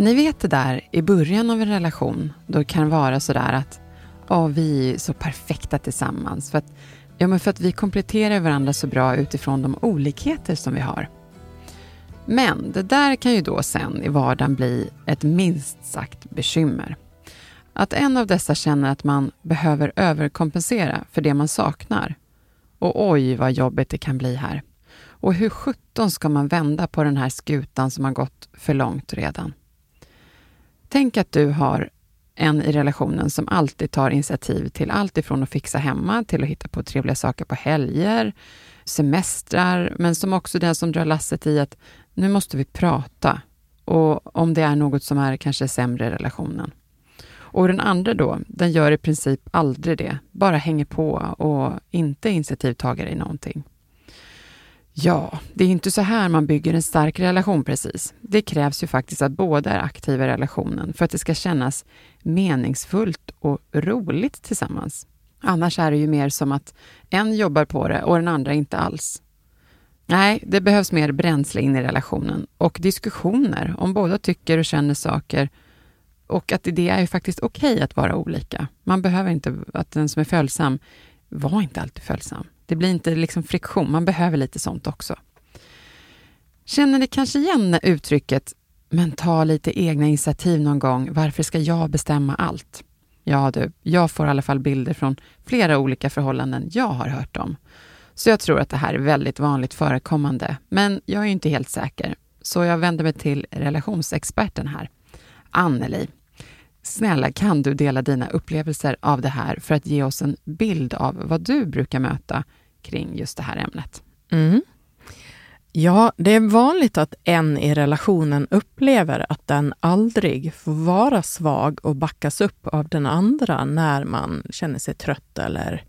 Ni vet det där i början av en relation då det kan vara sådär att vi är så perfekta tillsammans för att vi kompletterar varandra så bra utifrån de olikheter som vi har. Men det där kan ju då sen i vardagen bli ett minst sagt bekymmer. Att en av dessa känner att man behöver överkompensera för det man saknar. Och oj vad jobbigt det kan bli här. Och hur 17 ska man vända på den här skutan som har gått för långt redan? Tänk att du har en i relationen som alltid tar initiativ till allt ifrån att fixa hemma till att hitta på trevliga saker på helger, semestrar, men som också den som drar lasset i att nu måste vi prata och om det är något som är kanske sämre i relationen. Och den andra då, den gör i princip aldrig det, bara hänger på och inte initiativtagare i någonting. Ja, det är inte så här man bygger en stark relation precis. Det krävs ju faktiskt att båda är aktiva i relationen för att det ska kännas meningsfullt och roligt tillsammans. Annars är det ju mer som att en jobbar på det och den andra inte alls. Nej, det behövs mer bränsle in i relationen och diskussioner om båda tycker och känner saker. Och att det är ju faktiskt okej att vara olika. Man behöver inte att den som är följsam var inte alltid följsam. Det blir inte liksom friktion, man behöver lite sånt också. Känner ni kanske igen uttrycket, men ta lite egna initiativ någon gång, varför ska jag bestämma allt? Ja du, jag får i alla fall bilder från flera olika förhållanden jag har hört om. Så jag tror att det här är väldigt vanligt förekommande, men jag är ju inte helt säker. Så jag vänder mig till relationsexperten här, Anneli. Snälla, kan du dela dina upplevelser av det här för att ge oss en bild av vad du brukar möta kring just det här ämnet? Mm. Ja, det är vanligt att en i relationen upplever att den aldrig får vara svag och backas upp av den andra när man känner sig trött eller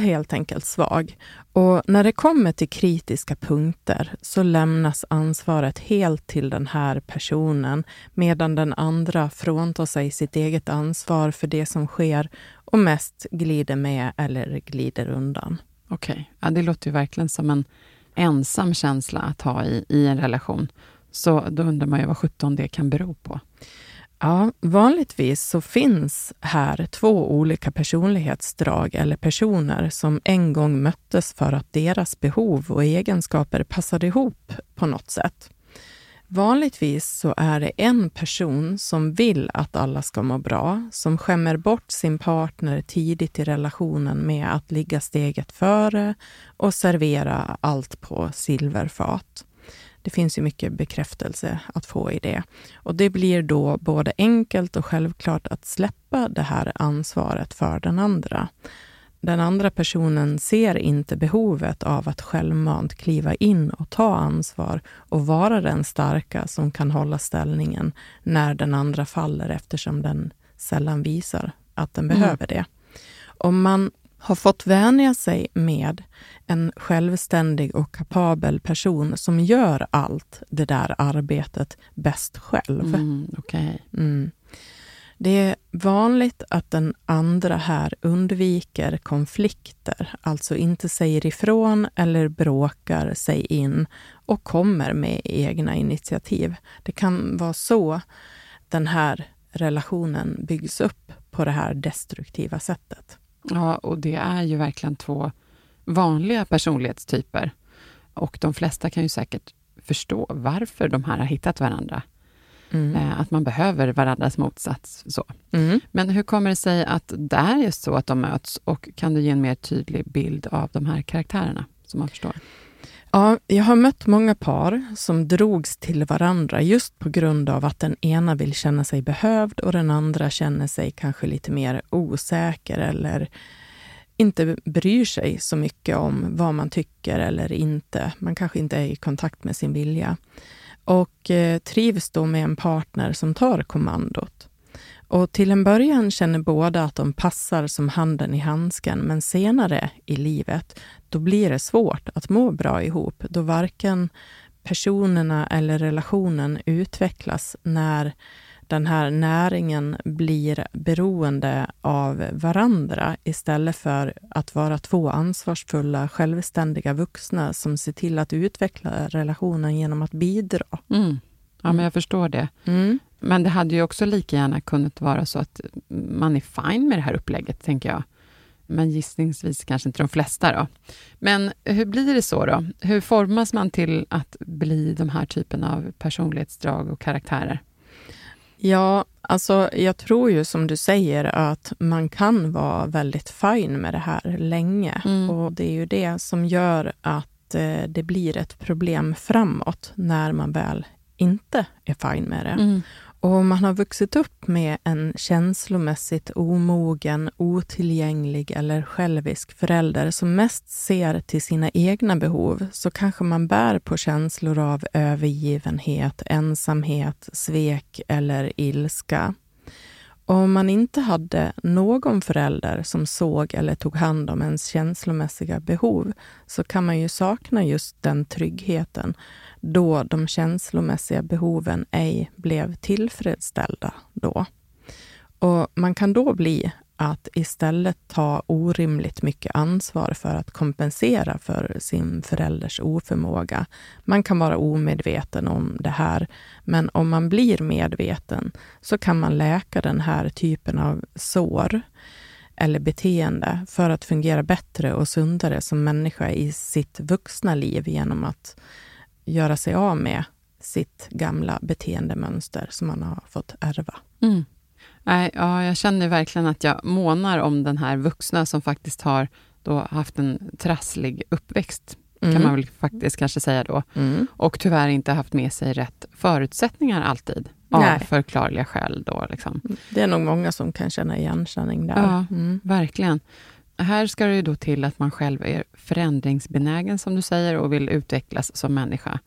helt enkelt svag. Och när det kommer till kritiska punkter så lämnas ansvaret helt till den här personen medan den andra fråntar sig sitt eget ansvar för det som sker och mest glider med eller glider undan. Okej, ja, det låter ju verkligen som en ensam känsla att ha i en relation. Så då undrar man ju vad 17 det kan bero på. Ja, vanligtvis så finns här två olika personlighetsdrag eller personer som en gång möttes för att deras behov och egenskaper passade ihop på något sätt. Vanligtvis så är det en person som vill att alla ska må bra, som skämmer bort sin partner tidigt i relationen med att ligga steget före och servera allt på silverfat. Det finns ju mycket bekräftelse att få i det. Och det blir då både enkelt och självklart att släppa det här ansvaret för den andra. Den andra personen ser inte behovet av att självmant kliva in och ta ansvar och vara den starka som kan hålla ställningen när den andra faller eftersom den sällan visar att den behöver det. Om man har fått vänja sig med en självständig och kapabel person som gör allt det där arbetet bäst själv. Det är vanligt att den andra här undviker konflikter, alltså inte säger ifrån eller bråkar sig in och kommer med egna initiativ. Det kan vara så den här relationen byggs upp på det här destruktiva sättet. Ja, och det är ju verkligen två vanliga personlighetstyper. Och de flesta kan ju säkert förstå varför de här har hittat varandra. Att man behöver varandras motsats. Så. Men hur kommer det sig att det är just så att de möts? Och kan du ge en mer tydlig bild av de här karaktärerna som man förstår? Ja, jag har mött många par som drogs till varandra just på grund av att den ena vill känna sig behövd och den andra känner sig kanske lite mer osäker eller inte bryr sig så mycket om vad man tycker eller inte. Man kanske inte är i kontakt med sin vilja och trivs då med en partner som tar kommandot. Och till en början känner båda att de passar som handen i handsken, men senare i livet då blir det svårt att må bra ihop, då varken personerna eller relationen utvecklas när den här näringen blir beroende av varandra istället för att vara två ansvarsfulla, självständiga vuxna som ser till att utveckla relationen genom att bidra. Mm. Ja, men jag förstår det. Mm. Men det hade ju också lika gärna kunnat vara så att man är fine med det här upplägget, tänker jag. Men gissningsvis kanske inte de flesta då. Men hur blir det så då? Hur formas man till att bli de här typen av personlighetsdrag och karaktärer? Ja, alltså jag tror ju som du säger att man kan vara väldigt fin med det här länge. Mm. Och det är ju det som gör att det blir ett problem framåt när man väl inte är fin med det. Mm. Och man har vuxit upp med en känslomässigt omogen, otillgänglig eller självisk förälder som mest ser till sina egna behov, så kanske man bär på känslor av övergivenhet, ensamhet, svek eller ilska. Om man inte hade någon förälder som såg eller tog hand om ens känslomässiga behov, så kan man ju sakna just den tryggheten då de känslomässiga behoven ej blev tillfredsställda då. Och man kan då bli att istället ta orimligt mycket ansvar för att kompensera för sin förälders oförmåga. Man kan vara omedveten om det här, men om man blir medveten så kan man läka den här typen av sår eller beteende för att fungera bättre och sundare som människa i sitt vuxna liv genom att göra sig av med sitt gamla beteendemönster som man har fått ärva. Mm. Ja, jag känner verkligen att jag månar om den här vuxna som faktiskt har då haft en trasslig uppväxt, kan man väl faktiskt kanske säga då. Mm. Och tyvärr inte haft med sig rätt förutsättningar alltid, av förklarliga skäl då liksom. Det är nog många som kan känna igenkänning där. Ja, verkligen. Här ska det ju då till att man själv är förändringsbenägen som du säger och vill utvecklas som människa.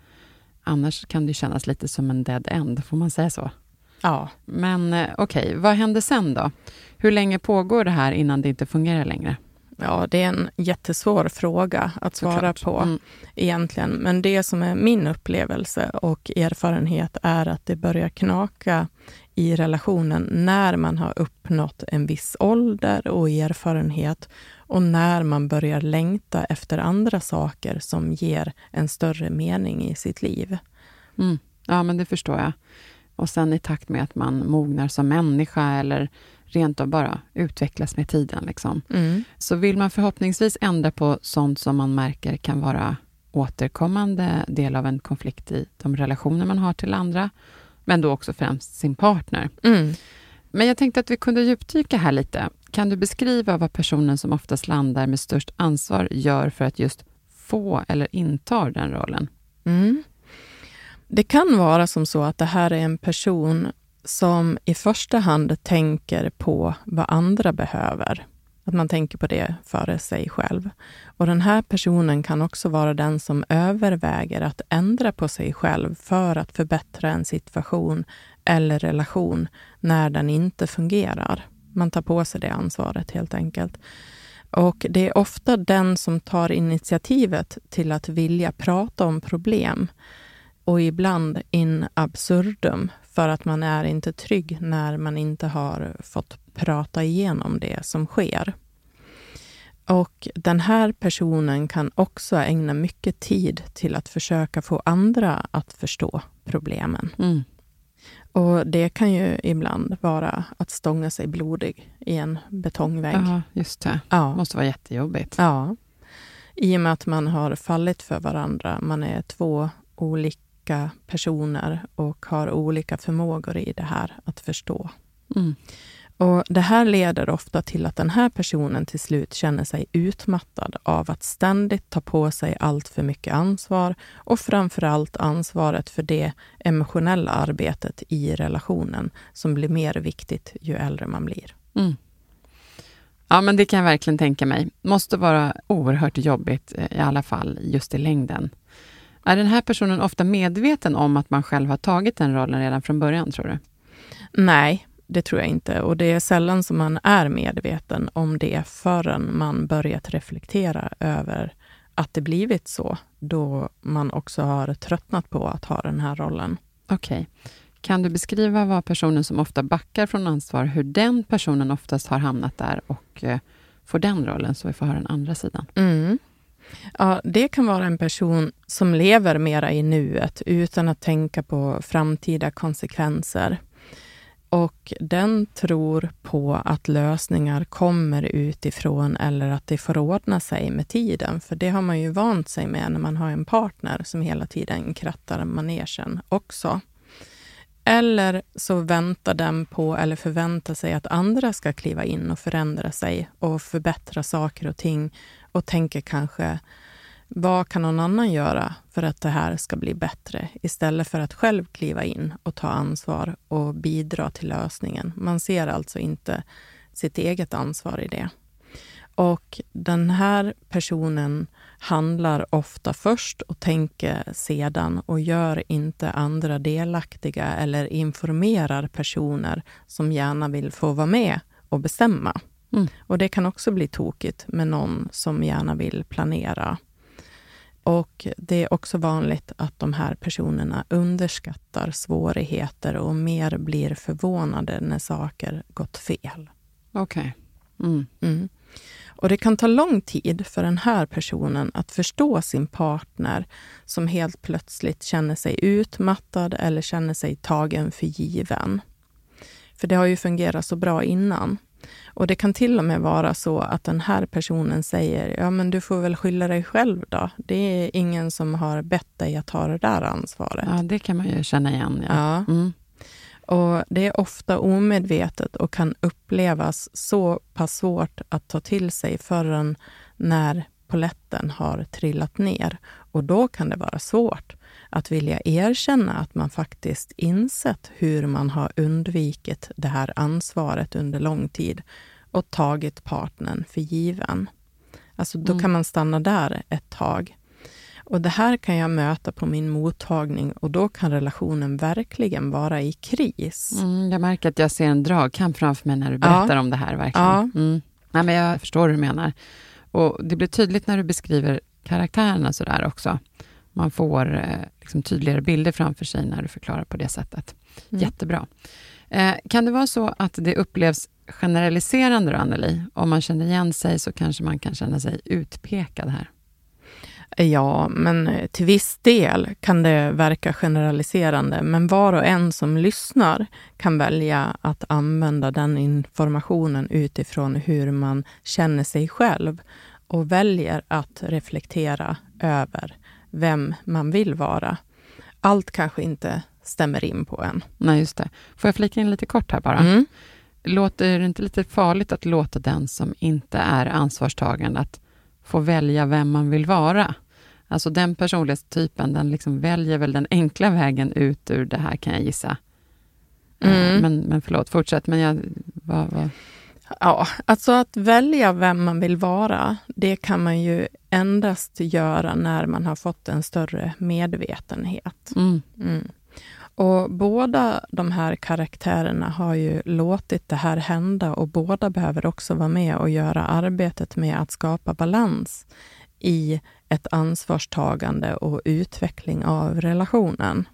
Annars kan det kännas lite som en dead end, får man säga så? Ja. Men okej, vad händer sen då? Hur länge pågår det här innan det inte fungerar längre? Ja, det är en jättesvår fråga att svara på egentligen. Men det som är min upplevelse och erfarenhet är att det börjar knaka i relationen när man har uppnått en viss ålder och erfarenhet och när man börjar längta efter andra saker som ger en större mening i sitt liv. Mm. Ja, men det förstår jag. Och sen i takt med att man mognar som människa eller rent av bara utvecklas med tiden liksom. Mm. Så vill man förhoppningsvis ändra på sånt som man märker kan vara återkommande del av en konflikt i de relationer man har till andra. Men då också främst sin partner. Mm. Men jag tänkte att vi kunde djupdyka här lite. Kan du beskriva vad personen som oftast landar med störst ansvar gör för att just få eller intar den rollen? Mm. Det kan vara som så att det här är en person som i första hand tänker på vad andra behöver. Att man tänker på det före sig själv. Och den här personen kan också vara den som överväger att ändra på sig själv för att förbättra en situation eller relation när den inte fungerar. Man tar på sig det ansvaret helt enkelt. Och det är ofta den som tar initiativet till att vilja prata om problem. Och ibland in absurdum för att man är inte trygg när man inte har fått prata igenom det som sker. Och den här personen kan också ägna mycket tid till att försöka få andra att förstå problemen. Mm. Och det kan ju ibland vara att stånga sig blodig i en betongvägg. Ja, just det. Ja. Det måste vara jättejobbigt. Ja. I och med att man har fallit för varandra, man är två olika personer och har olika förmågor i det här att förstå. Mm. Och det här leder ofta till att den här personen till slut känner sig utmattad av att ständigt ta på sig allt för mycket ansvar och framförallt ansvaret för det emotionella arbetet i relationen som blir mer viktigt ju äldre man blir. Mm. Ja, men det kan jag verkligen tänka mig. Måste vara oerhört jobbigt i alla fall just i längden. Är den här personen ofta medveten om att man själv har tagit den rollen redan från början, tror du? Nej, Det tror jag inte. Och det är sällan som man är medveten om det förrän man börjat reflektera över att det blivit så. Då man också har tröttnat på att ha den här rollen. Okej. Kan du beskriva vad personen som ofta backar från ansvar, hur den personen oftast har hamnat där och får den rollen, så vi får höra den andra sidan? Mm. Ja, det kan vara en person som lever mera i nuet utan att tänka på framtida konsekvenser. Och den tror på att lösningar kommer utifrån eller att det får ordna sig med tiden. För det har man ju vant sig med när man har en partner som hela tiden krattar manegen också. Eller så väntar den på eller förväntar sig att andra ska kliva in och förändra sig och förbättra saker och ting. Och tänker kanske, vad kan någon annan göra för att det här ska bli bättre? Istället för att själv kliva in och ta ansvar och bidra till lösningen. Man ser alltså inte sitt eget ansvar i det. Och den här personen handlar ofta först och tänker sedan och gör inte andra delaktiga eller informerar personer som gärna vill få vara med och bestämma. Mm. Och det kan också bli tokigt med någon som gärna vill planera. Och det är också vanligt att de här personerna underskattar svårigheter och mer blir förvånade när saker gått fel. Okej. Okay. Mm. Mm. Och det kan ta lång tid för den här personen att förstå sin partner som helt plötsligt känner sig utmattad eller känner sig tagen för given. För det har ju fungerat så bra innan. Och det kan till och med vara så att den här personen säger, ja men du får väl skylla dig själv då. Det är ingen som har bett dig att ta det där ansvaret. Ja, det kan man ju känna igen. Ja. Mm. Och det är ofta omedvetet och kan upplevas så pass svårt att ta till sig förrän när polletten har trillat ner. Och då kan det vara svårt att vilja erkänna att man faktiskt insett hur man har undvikit det här ansvaret under lång tid och tagit partnern för given. Alltså då kan man stanna där ett tag. Och det här kan jag möta på min mottagning och då kan relationen verkligen vara i kris. Mm, jag märker att jag ser en dragkamp framför mig när du berättar om det här verkligen. Ja. Mm. Nej, men jag förstår hur du menar. Och det blir tydligt när du beskriver karaktärerna så där också. Man får liksom tydligare bilder framför sig när du förklarar på det sättet. Mm. Jättebra. Kan det vara så att det upplevs generaliserande då, Anneli? Om man känner igen sig så kanske man kan känna sig utpekad här. Ja, men till viss del kan det verka generaliserande. Men var och en som lyssnar kan välja att använda den informationen utifrån hur man känner sig själv. Och väljer att reflektera över vem man vill vara. Allt kanske inte stämmer in på en. Nej, just det. Får jag flika in lite kort här bara? Mm. Låter det inte lite farligt att låta den som inte är ansvarstagande att få välja vem man vill vara? Alltså den personlighetstypen, den liksom väljer väl den enkla vägen ut ur det här, kan jag gissa. Mm. Men förlåt, fortsätt. Men jag... Ja, alltså att välja vem man vill vara, det kan man ju endast göra när man har fått en större medvetenhet. Mm. Mm. Och båda de här karaktärerna har ju låtit det här hända och båda behöver också vara med och göra arbetet med att skapa balans i ett ansvarstagande och utveckling av relationen.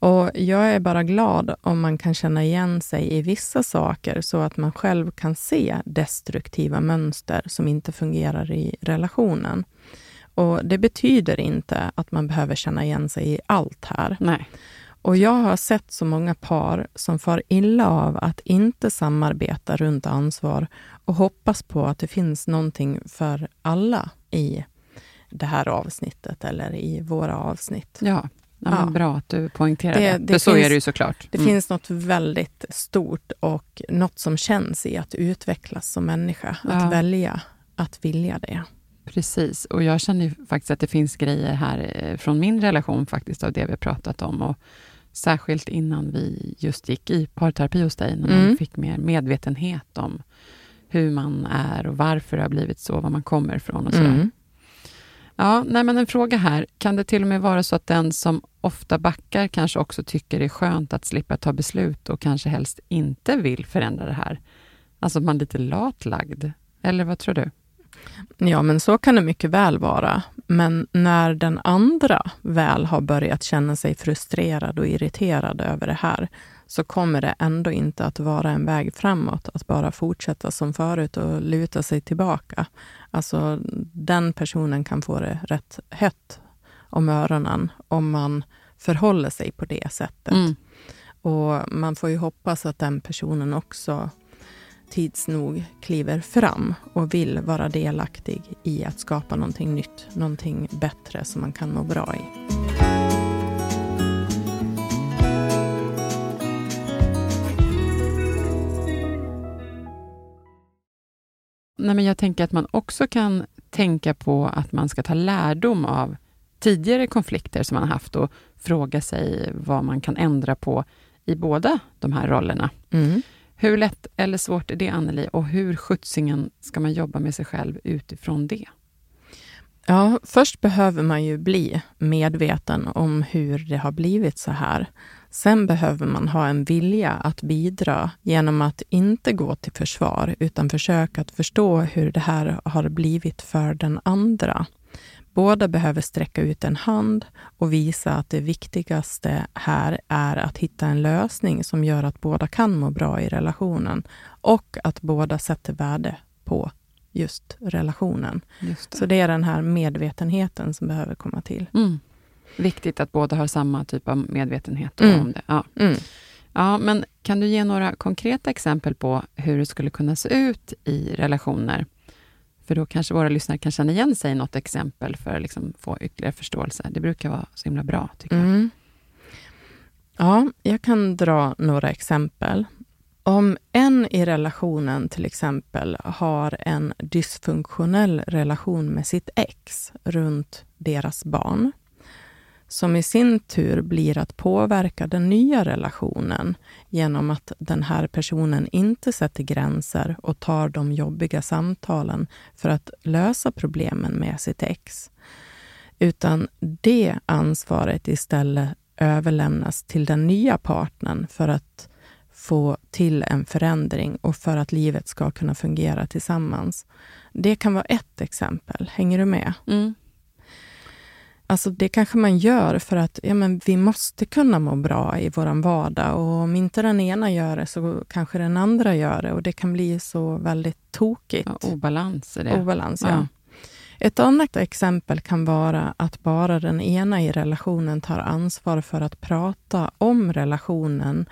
Och jag är bara glad om man kan känna igen sig i vissa saker så att man själv kan se destruktiva mönster som inte fungerar i relationen. Och det betyder inte att man behöver känna igen sig i allt här. Nej. Och jag har sett så många par som far illa av att inte samarbeta runt ansvar och hoppas på att det finns någonting för alla i det här avsnittet eller i våra avsnitt. Ja. Ja, men bra att du poängterar det. För så finns, är det ju såklart. Det finns något väldigt stort och något som känns i att utvecklas som människa. Ja. Att välja, att vilja det. Precis, och jag känner ju faktiskt att det finns grejer här från min relation faktiskt av det vi pratat om. Och särskilt innan vi just gick i parterapi hos dig när man fick mer medvetenhet om hur man är och varför det har blivit så, var man kommer ifrån och sådär. Mm. Ja, nej men en fråga här. Kan det till och med vara så att den som ofta backar kanske också tycker det är skönt att slippa ta beslut och kanske helst inte vill förändra det här? Alltså man är lite latlagd. Eller vad tror du? Ja, men så kan det mycket väl vara. Men när den andra väl har börjat känna sig frustrerad och irriterad över det här, så kommer det ändå inte att vara en väg framåt att bara fortsätta som förut och luta sig tillbaka. Alltså den personen kan få det rätt hett om öronen om man förhåller sig på det sättet. Mm. Och man får ju hoppas att den personen också tids nog kliver fram och vill vara delaktig i att skapa någonting nytt, någonting bättre som man kan må bra i. Nej, men jag tänker att man också kan tänka på att man ska ta lärdom av tidigare konflikter som man haft och fråga sig vad man kan ändra på i båda de här rollerna. Mm. Hur lätt eller svårt är det, Anneli, och hur sjuttsingen ska man jobba med sig själv utifrån det? Ja, först behöver man ju bli medveten om hur det har blivit så här. Sen behöver man ha en vilja att bidra genom att inte gå till försvar utan försöka att förstå hur det här har blivit för den andra. Båda behöver sträcka ut en hand och visa att det viktigaste här är att hitta en lösning som gör att båda kan må bra i relationen och att båda sätter värde på just relationen. Just det. Så det är den här medvetenheten som behöver komma till. Mm. Viktigt att båda har samma typ av medvetenhet om det. Ja. Mm. Ja, men kan du ge några konkreta exempel på hur det skulle kunna se ut i relationer? För då kanske våra lyssnare kan känna igen sig något exempel för att liksom få ytterligare förståelse. Det brukar vara så himla bra, tycker jag. Ja, jag kan dra några exempel. Om en i relationen till exempel har en dysfunktionell relation med sitt ex runt deras barn, som i sin tur blir att påverka den nya relationen genom att den här personen inte sätter gränser och tar de jobbiga samtalen för att lösa problemen med sitt ex. Utan det ansvaret istället överlämnas till den nya partnern för att få till en förändring och för att livet ska kunna fungera tillsammans. Det kan vara ett exempel. Hänger du med? Mm. Alltså det kanske man gör för att vi måste kunna må bra i våran vardag, och om inte den ena gör det så kanske den andra gör det, och det kan bli så väldigt tokigt. Ja, obalans är det. Obalans, ja. Ett annat exempel kan vara att bara den ena i relationen tar ansvar för att prata om relationen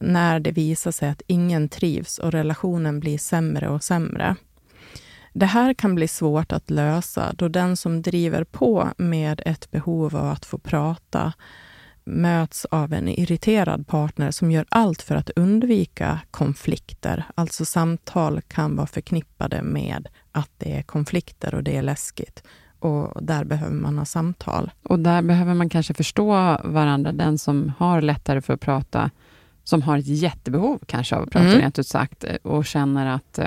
när det visar sig att ingen trivs och relationen blir sämre och sämre. Det här kan bli svårt att lösa då den som driver på med ett behov av att få prata möts av en irriterad partner som gör allt för att undvika konflikter. Alltså samtal kan vara förknippade med att det är konflikter och det är läskigt. Och där behöver man ha samtal. Och där behöver man kanske förstå varandra. Den som har lättare för att prata, som har ett jättebehov kanske av att prata rent ut sagt och känner att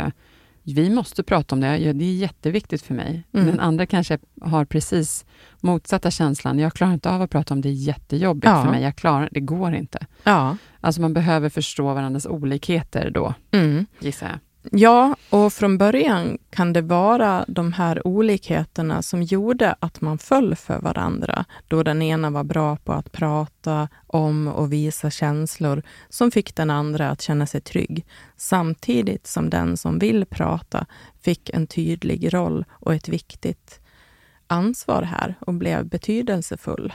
vi måste prata om det. Ja, det är jätteviktigt för mig. Mm. Den andra kanske har precis motsatta känslan. Jag klarar inte av att prata om det. Det är jättejobbigt för mig. Det går inte. Ja. Alltså man behöver förstå varandras olikheter då. Mm. Gissar jag. Ja, och från början kan det vara de här olikheterna som gjorde att man föll för varandra. Då den ena var bra på att prata om och visa känslor som fick den andra att känna sig trygg. Samtidigt som den som vill prata fick en tydlig roll och ett viktigt ansvar här och blev betydelsefull.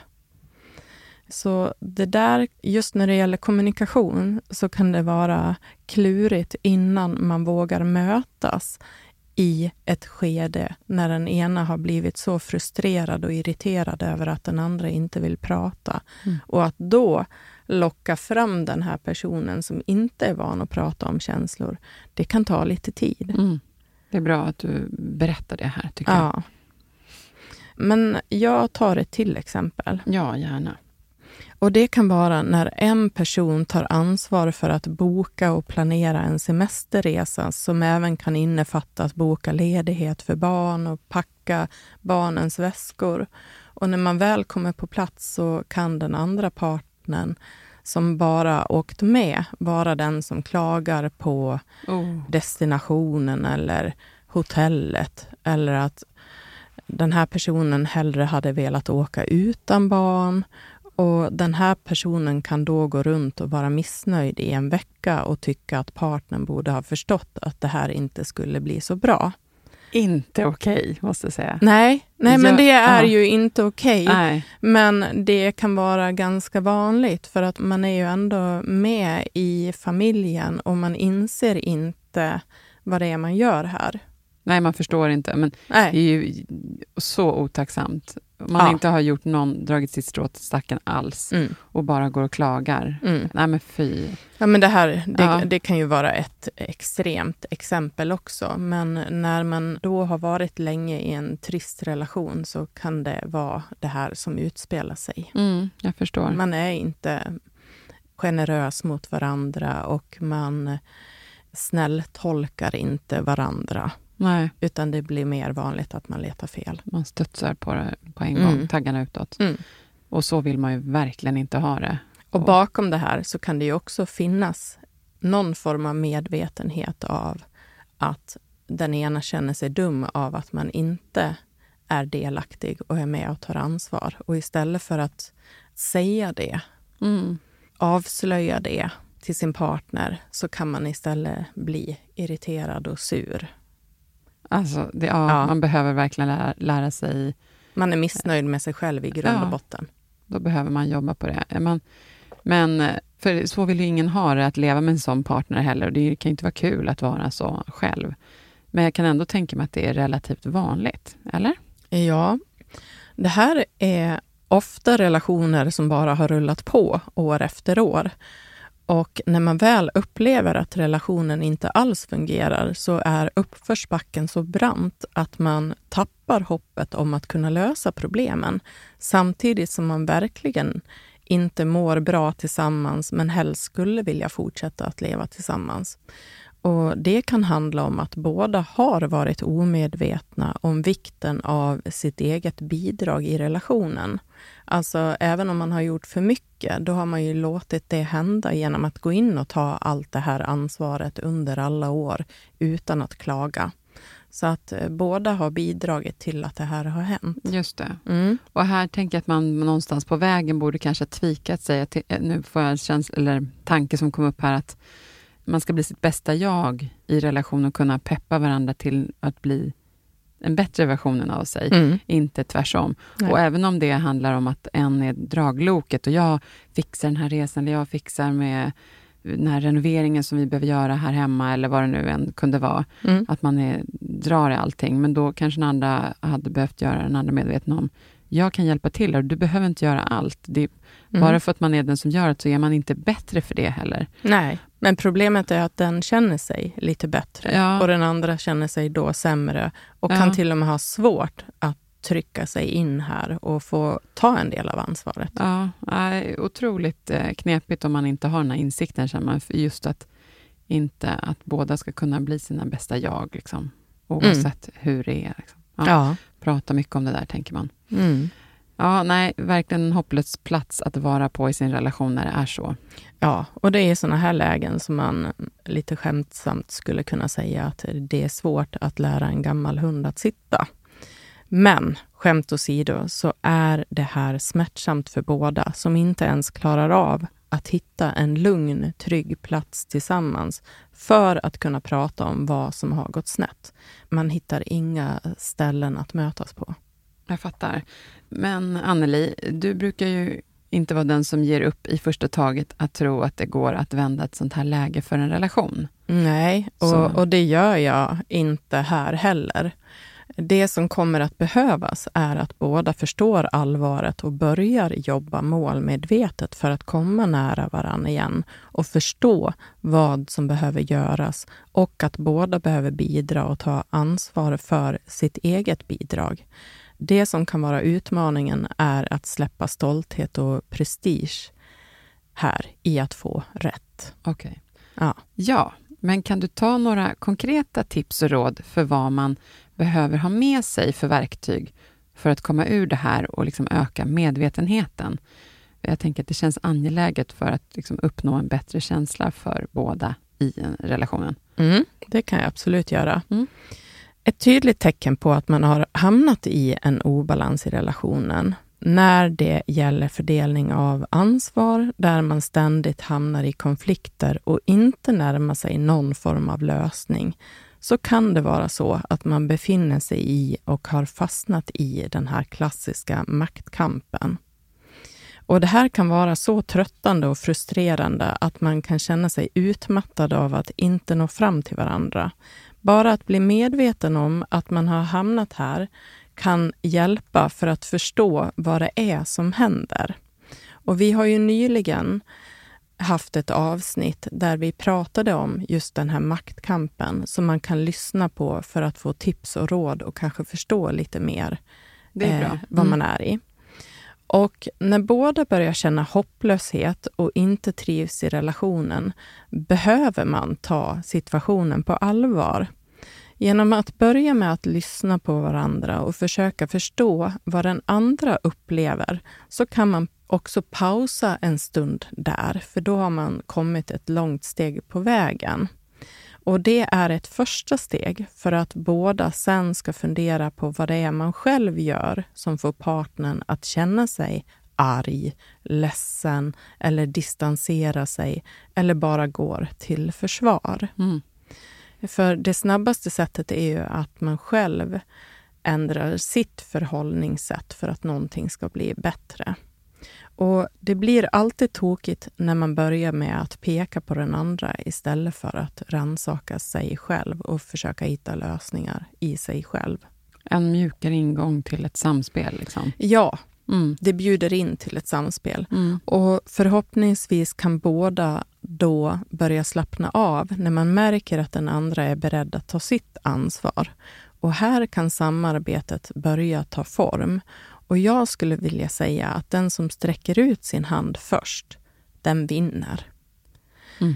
Så det där, just när det gäller kommunikation så kan det vara klurigt innan man vågar mötas i ett skede när den ena har blivit så frustrerad och irriterad över att den andra inte vill prata. Mm. Och att då locka fram den här personen som inte är van att prata om känslor, det kan ta lite tid. Mm. Det är bra att du berättar det här, tycker jag. Men jag tar ett till exempel. Ja, gärna. Och det kan vara när en person tar ansvar för att boka och planera en semesterresa som även kan innefatta att boka ledighet för barn och packa barnens väskor. Och när man väl kommer på plats så kan den andra partnern som bara åkt med vara den som klagar på destinationen eller hotellet eller att den här personen hellre hade velat åka utan barn. Och den här personen kan då gå runt och vara missnöjd i en vecka och tycka att partnern borde ha förstått att det här inte skulle bli så bra. Inte okej, måste jag säga. Nej, men det är ju inte okej. Men det kan vara ganska vanligt för att man är ju ändå med i familjen och man inser inte vad det är man gör här. Nej, man förstår inte. Men det är ju så otacksamt. Man inte har gjort dragit sitt strå till stacken alls och bara går och klagar. Mm. Nej, men fy. Ja, men det kan ju vara ett extremt exempel också. Men när man då har varit länge i en trist relation så kan det vara det här som utspelar sig. Mm, jag förstår. Man är inte generös mot varandra och man snälltolkar inte varandra. Nej. Utan det blir mer vanligt att man letar fel. Man studsar på det på en gång, taggarna utåt. Mm. Och så vill man ju verkligen inte ha det. Och bakom det här så kan det ju också finnas någon form av medvetenhet av att den ena känner sig dum av att man inte är delaktig och är med och tar ansvar. Och istället för att säga det, avslöja det till sin partner så kan man istället bli irriterad och sur. Alltså, man behöver verkligen lära sig. Man är missnöjd med sig själv i grund och botten. Då behöver man jobba på det. Men för så vill ju ingen ha det, att leva med en sån partner heller. Och det kan ju inte vara kul att vara så själv. Men jag kan ändå tänka mig att det är relativt vanligt, eller? Ja, det här är ofta relationer som bara har rullat på år efter år. Och när man väl upplever att relationen inte alls fungerar så är uppförsbacken så brant att man tappar hoppet om att kunna lösa problemen. Samtidigt som man verkligen inte mår bra tillsammans men helst skulle vilja fortsätta att leva tillsammans. Och det kan handla om att båda har varit omedvetna om vikten av sitt eget bidrag i relationen. Alltså även om man har gjort för mycket, då har man ju låtit det hända genom att gå in och ta allt det här ansvaret under alla år utan att klaga. Så att båda har bidragit till att det här har hänt. Just det. Mm. Och här tänker jag att man någonstans på vägen borde kanske tvikat sig. Nu får jag en känsla, eller tanke som kom upp här, att man ska bli sitt bästa jag i relation och kunna peppa varandra till att bli en bättre version av sig. Mm. Inte tvärsom. Nej. Och även om det handlar om att en är dragloket och jag fixar den här resan eller jag fixar med den här renoveringen som vi behöver göra här hemma eller vad det nu än kunde vara. Mm. Att man drar i allting. Men då kanske den andra hade behövt göra, den andra medveten om. Jag kan hjälpa till och du behöver inte göra allt. Det är bara för att man är den som gör det så är man inte bättre för det heller. Nej, men problemet är att den känner sig lite bättre och den andra känner sig då sämre och kan till och med ha svårt att trycka sig in här och få ta en del av ansvaret. Ja, otroligt knepigt om man inte har den här insikten, känner man, för just att inte att båda ska kunna bli sina bästa jag liksom, oavsett hur det är liksom. Ja. Prata mycket om det där, tänker man. Mm. Ja, nej, verkligen en hopplös plats att vara på i sin relation när det är så. Ja, och det är såna här lägen som man lite skämtsamt skulle kunna säga att det är svårt att lära en gammal hund att sitta. Men, skämt åsido, så är det här smärtsamt för båda som inte ens klarar av att hitta en lugn, trygg plats tillsammans för att kunna prata om vad som har gått snett. Man hittar inga ställen att mötas på. Jag fattar. Men Anneli, du brukar ju inte vara den som ger upp i första taget att tro att det går att vända ett sånt här läge för en relation. Nej, och det gör jag inte här heller. Det som kommer att behövas är att båda förstår allvaret och börjar jobba målmedvetet för att komma nära varandra igen och förstå vad som behöver göras och att båda behöver bidra och ta ansvar för sitt eget bidrag. Det som kan vara utmaningen är att släppa stolthet och prestige här i att få rätt. Okej. Ja, men kan du ta några konkreta tips och råd för vad man behöver ha med sig för verktyg för att komma ur det här och liksom öka medvetenheten? Jag tänker att det känns angeläget för att liksom uppnå en bättre känsla för båda i relationen. Mm, det kan jag absolut göra. Mm. Ett tydligt tecken på att man har hamnat i en obalans i relationen när det gäller fördelning av ansvar, där man ständigt hamnar i konflikter och inte närmar sig någon form av lösning, så kan det vara så att man befinner sig i och har fastnat i den här klassiska maktkampen. Och det här kan vara så tröttande och frustrerande att man kan känna sig utmattad av att inte nå fram till varandra. Bara att bli medveten om att man har hamnat här kan hjälpa för att förstå vad det är som händer. Och vi har ju nyligen haft ett avsnitt där vi pratade om just den här maktkampen som man kan lyssna på för att få tips och råd och kanske förstå lite mer vad man är i. Och när båda börjar känna hopplöshet och inte trivs i relationen behöver man ta situationen på allvar. Genom att börja med att lyssna på varandra och försöka förstå vad den andra upplever, så kan man också pausa en stund där, för då har man kommit ett långt steg på vägen. Och det är ett första steg för att båda sen ska fundera på vad det är man själv gör som får partnern att känna sig arg, ledsen eller distansera sig eller bara går till försvar. Mm. För det snabbaste sättet är ju att man själv ändrar sitt förhållningssätt för att någonting ska bli bättre. Och det blir alltid tokigt när man börjar med att peka på den andra istället för att rannsaka sig själv och försöka hitta lösningar i sig själv. En mjukare ingång till ett samspel liksom. Ja, det bjuder in till ett samspel. Mm. Och förhoppningsvis kan båda då börja slappna av när man märker att den andra är beredd att ta sitt ansvar. Och här kan samarbetet börja ta form. Och jag skulle vilja säga att den som sträcker ut sin hand först, den vinner. Mm.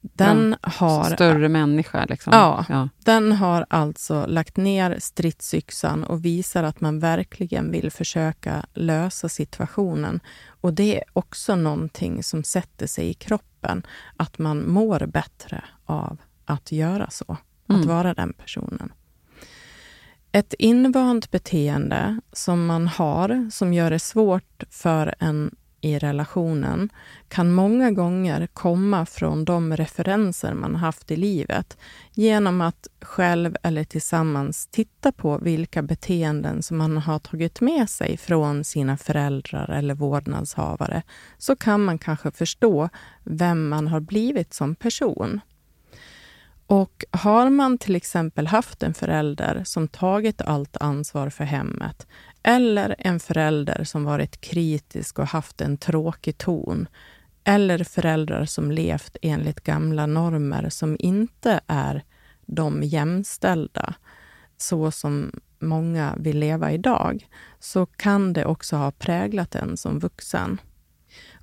Den har större människa liksom. Ja, den har alltså lagt ner stridsyxan och visar att man verkligen vill försöka lösa situationen. Och det är också någonting som sätter sig i kroppen, att man mår bättre av att göra så, att vara den personen. Ett invant beteende som man har som gör det svårt för en i relationen kan många gånger komma från de referenser man haft i livet, genom att själv eller tillsammans titta på vilka beteenden som man har tagit med sig från sina föräldrar eller vårdnadshavare, så kan man kanske förstå vem man har blivit som person. Och har man till exempel haft en förälder som tagit allt ansvar för hemmet, eller en förälder som varit kritisk och haft en tråkig ton, eller föräldrar som levt enligt gamla normer som inte är de jämställda så som många vill leva idag, så kan det också ha präglat en som vuxen.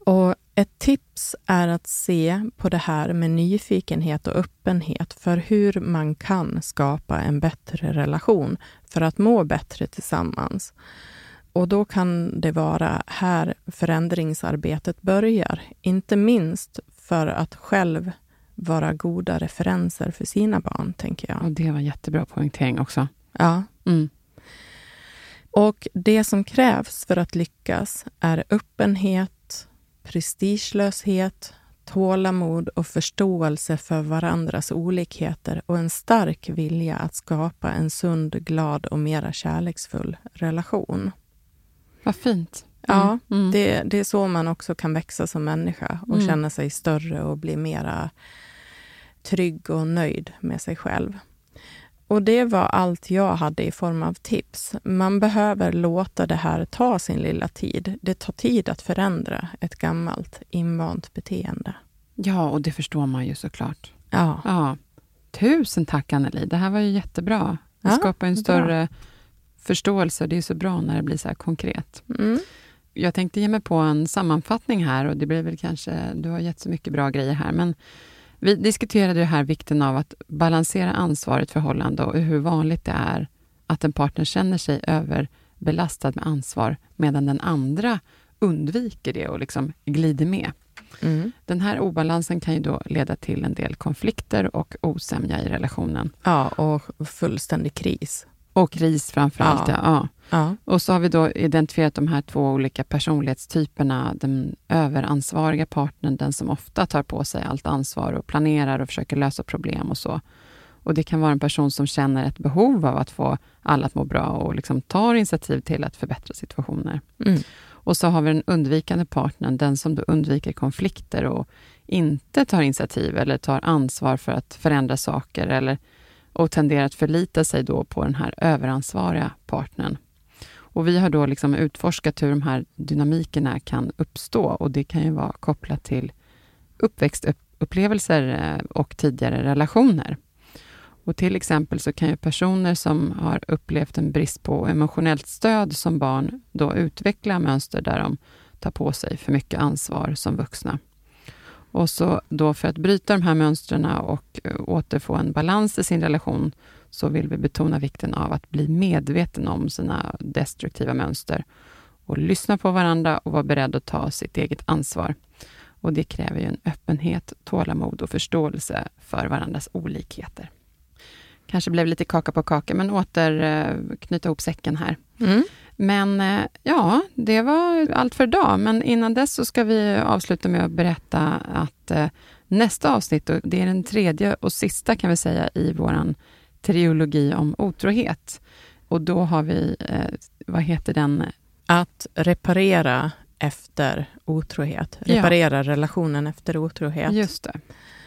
Och ett tips är att se på det här med nyfikenhet och öppenhet för hur man kan skapa en bättre relation för att må bättre tillsammans. Och då kan det vara här förändringsarbetet börjar, inte minst för att själv vara goda referenser för sina barn, tänker jag. Och det var jättebra poängtering också. Ja. Mm. Och det som krävs för att lyckas är öppenhet, prestigelöshet, tålamod och förståelse för varandras olikheter och en stark vilja att skapa en sund, glad och mera kärleksfull relation. Vad fint. Mm. Ja, det är så man också kan växa som människa och känna sig större och bli mera trygg och nöjd med sig själv. Och det var allt jag hade i form av tips. Man behöver låta det här ta sin lilla tid. Det tar tid att förändra ett gammalt invant beteende. Ja, och det förstår man ju såklart. Ja. Tusen tack Anneli, det här var ju jättebra. Det skapar en större förståelse. Det är så bra när det blir så här konkret. Mm. Jag tänkte ge mig på en sammanfattning här, och det blir väl kanske, du har gett så mycket bra grejer här, men vi diskuterade ju här vikten av att balansera ansvaret förhållande och hur vanligt det är att en partner känner sig överbelastad med ansvar medan den andra undviker det och liksom glider med. Mm. Den här obalansen kan ju då leda till en del konflikter och osämja i relationen. Ja, och fullständig kris. Och kris framförallt, ja. Och så har vi då identifierat de här två olika personlighetstyperna. Den överansvariga partnern, den som ofta tar på sig allt ansvar och planerar och försöker lösa problem och så. Och det kan vara en person som känner ett behov av att få alla att må bra och liksom tar initiativ till att förbättra situationer. Mm. Och så har vi den undvikande partnern, den som då undviker konflikter och inte tar initiativ eller tar ansvar för att förändra saker eller och tenderar att förlita sig då på den här överansvariga partnern. Och vi har då liksom utforskat hur de här dynamikerna kan uppstå, och det kan ju vara kopplat till uppväxtupplevelser och tidigare relationer. Och till exempel så kan ju personer som har upplevt en brist på emotionellt stöd som barn då utveckla mönster där de tar på sig för mycket ansvar som vuxna. Och så då för att bryta de här mönstren och återfå en balans i sin relation så vill vi betona vikten av att bli medveten om sina destruktiva mönster och lyssna på varandra och vara beredd att ta sitt eget ansvar. Och det kräver ju en öppenhet, tålamod och förståelse för varandras olikheter. Kanske blev lite kaka på kaka, men återknyta ihop säcken här. Mm. Men ja, det var allt för idag. Men innan dess så ska vi avsluta med att berätta att nästa avsnitt, och det är den tredje och sista kan vi säga i våran trilogi om otrohet. Och då har vi, vad heter den? Att reparera efter otrohet. Reparera relationen efter otrohet. Just det,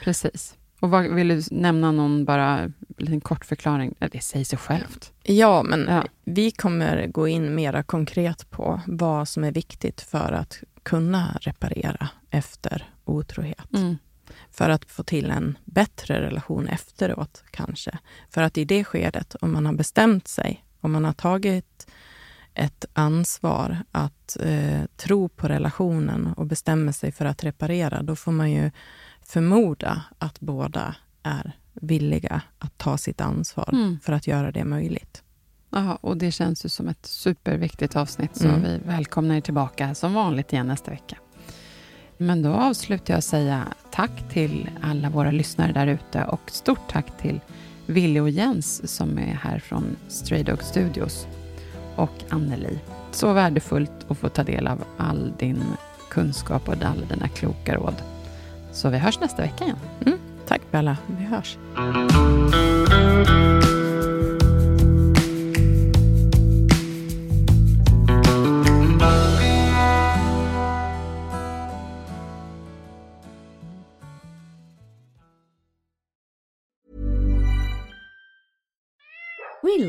precis. Och vad, vill du nämna någon bara en kort förklaring? Det säger sig självt. Ja, men vi kommer gå in mera konkret på vad som är viktigt för att kunna reparera efter otrohet. Mm. För att få till en bättre relation efteråt kanske. För att i det skedet, om man har bestämt sig, om man har tagit ett ansvar att tro på relationen och bestämmer sig för att reparera, då får man ju förmoda att båda är villiga att ta sitt ansvar för att göra det möjligt. Ja, och det känns ju som ett superviktigt avsnitt, så vi välkomnar er tillbaka som vanligt igen nästa vecka. Men då avslutar jag att säga tack till alla våra lyssnare där ute, och stort tack till Ville och Jens som är här från Stray Dog Studios och Anneli. Så värdefullt att få ta del av all din kunskap och alla dina kloka råd. Så vi hörs nästa vecka igen. Mm. Tack Bella, vi hörs. We